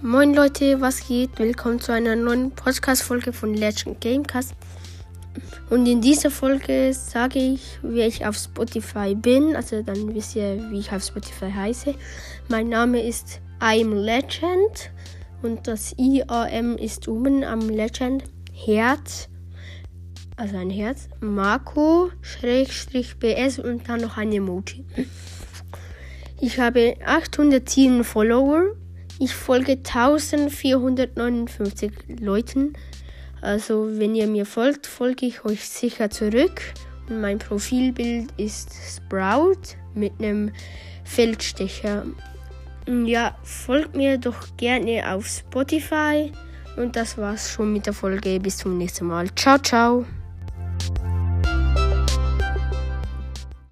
Moin Leute, was geht? Willkommen zu einer neuen Podcast-Folge von Legend Gamecast. Und in dieser Folge sage ich, wie ich auf Spotify bin. Also dann wisst ihr, wie ich auf Spotify heiße. Mein Name ist I'm Legend. Und das IAM ist oben am Legend. Herz. Also ein Herz. Marco-BS und dann noch ein Emoji. Ich habe 810 Follower. Ich folge 1459 Leuten, also wenn ihr mir folgt, folge ich euch sicher zurück. Und mein Profilbild ist Sprout mit einem Feldstecher. Ja, folgt mir doch gerne auf Spotify und das war's schon mit der Folge. Bis zum nächsten Mal. Ciao, ciao.